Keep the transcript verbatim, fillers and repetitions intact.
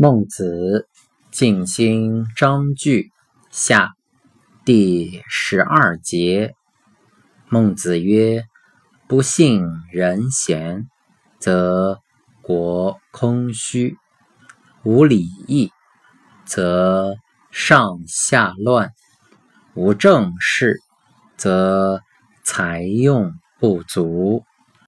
孟子静心章句下第十二节。孟子曰：不信人贤，则国空虚；无礼义，则上下乱；无政事，则财用不足。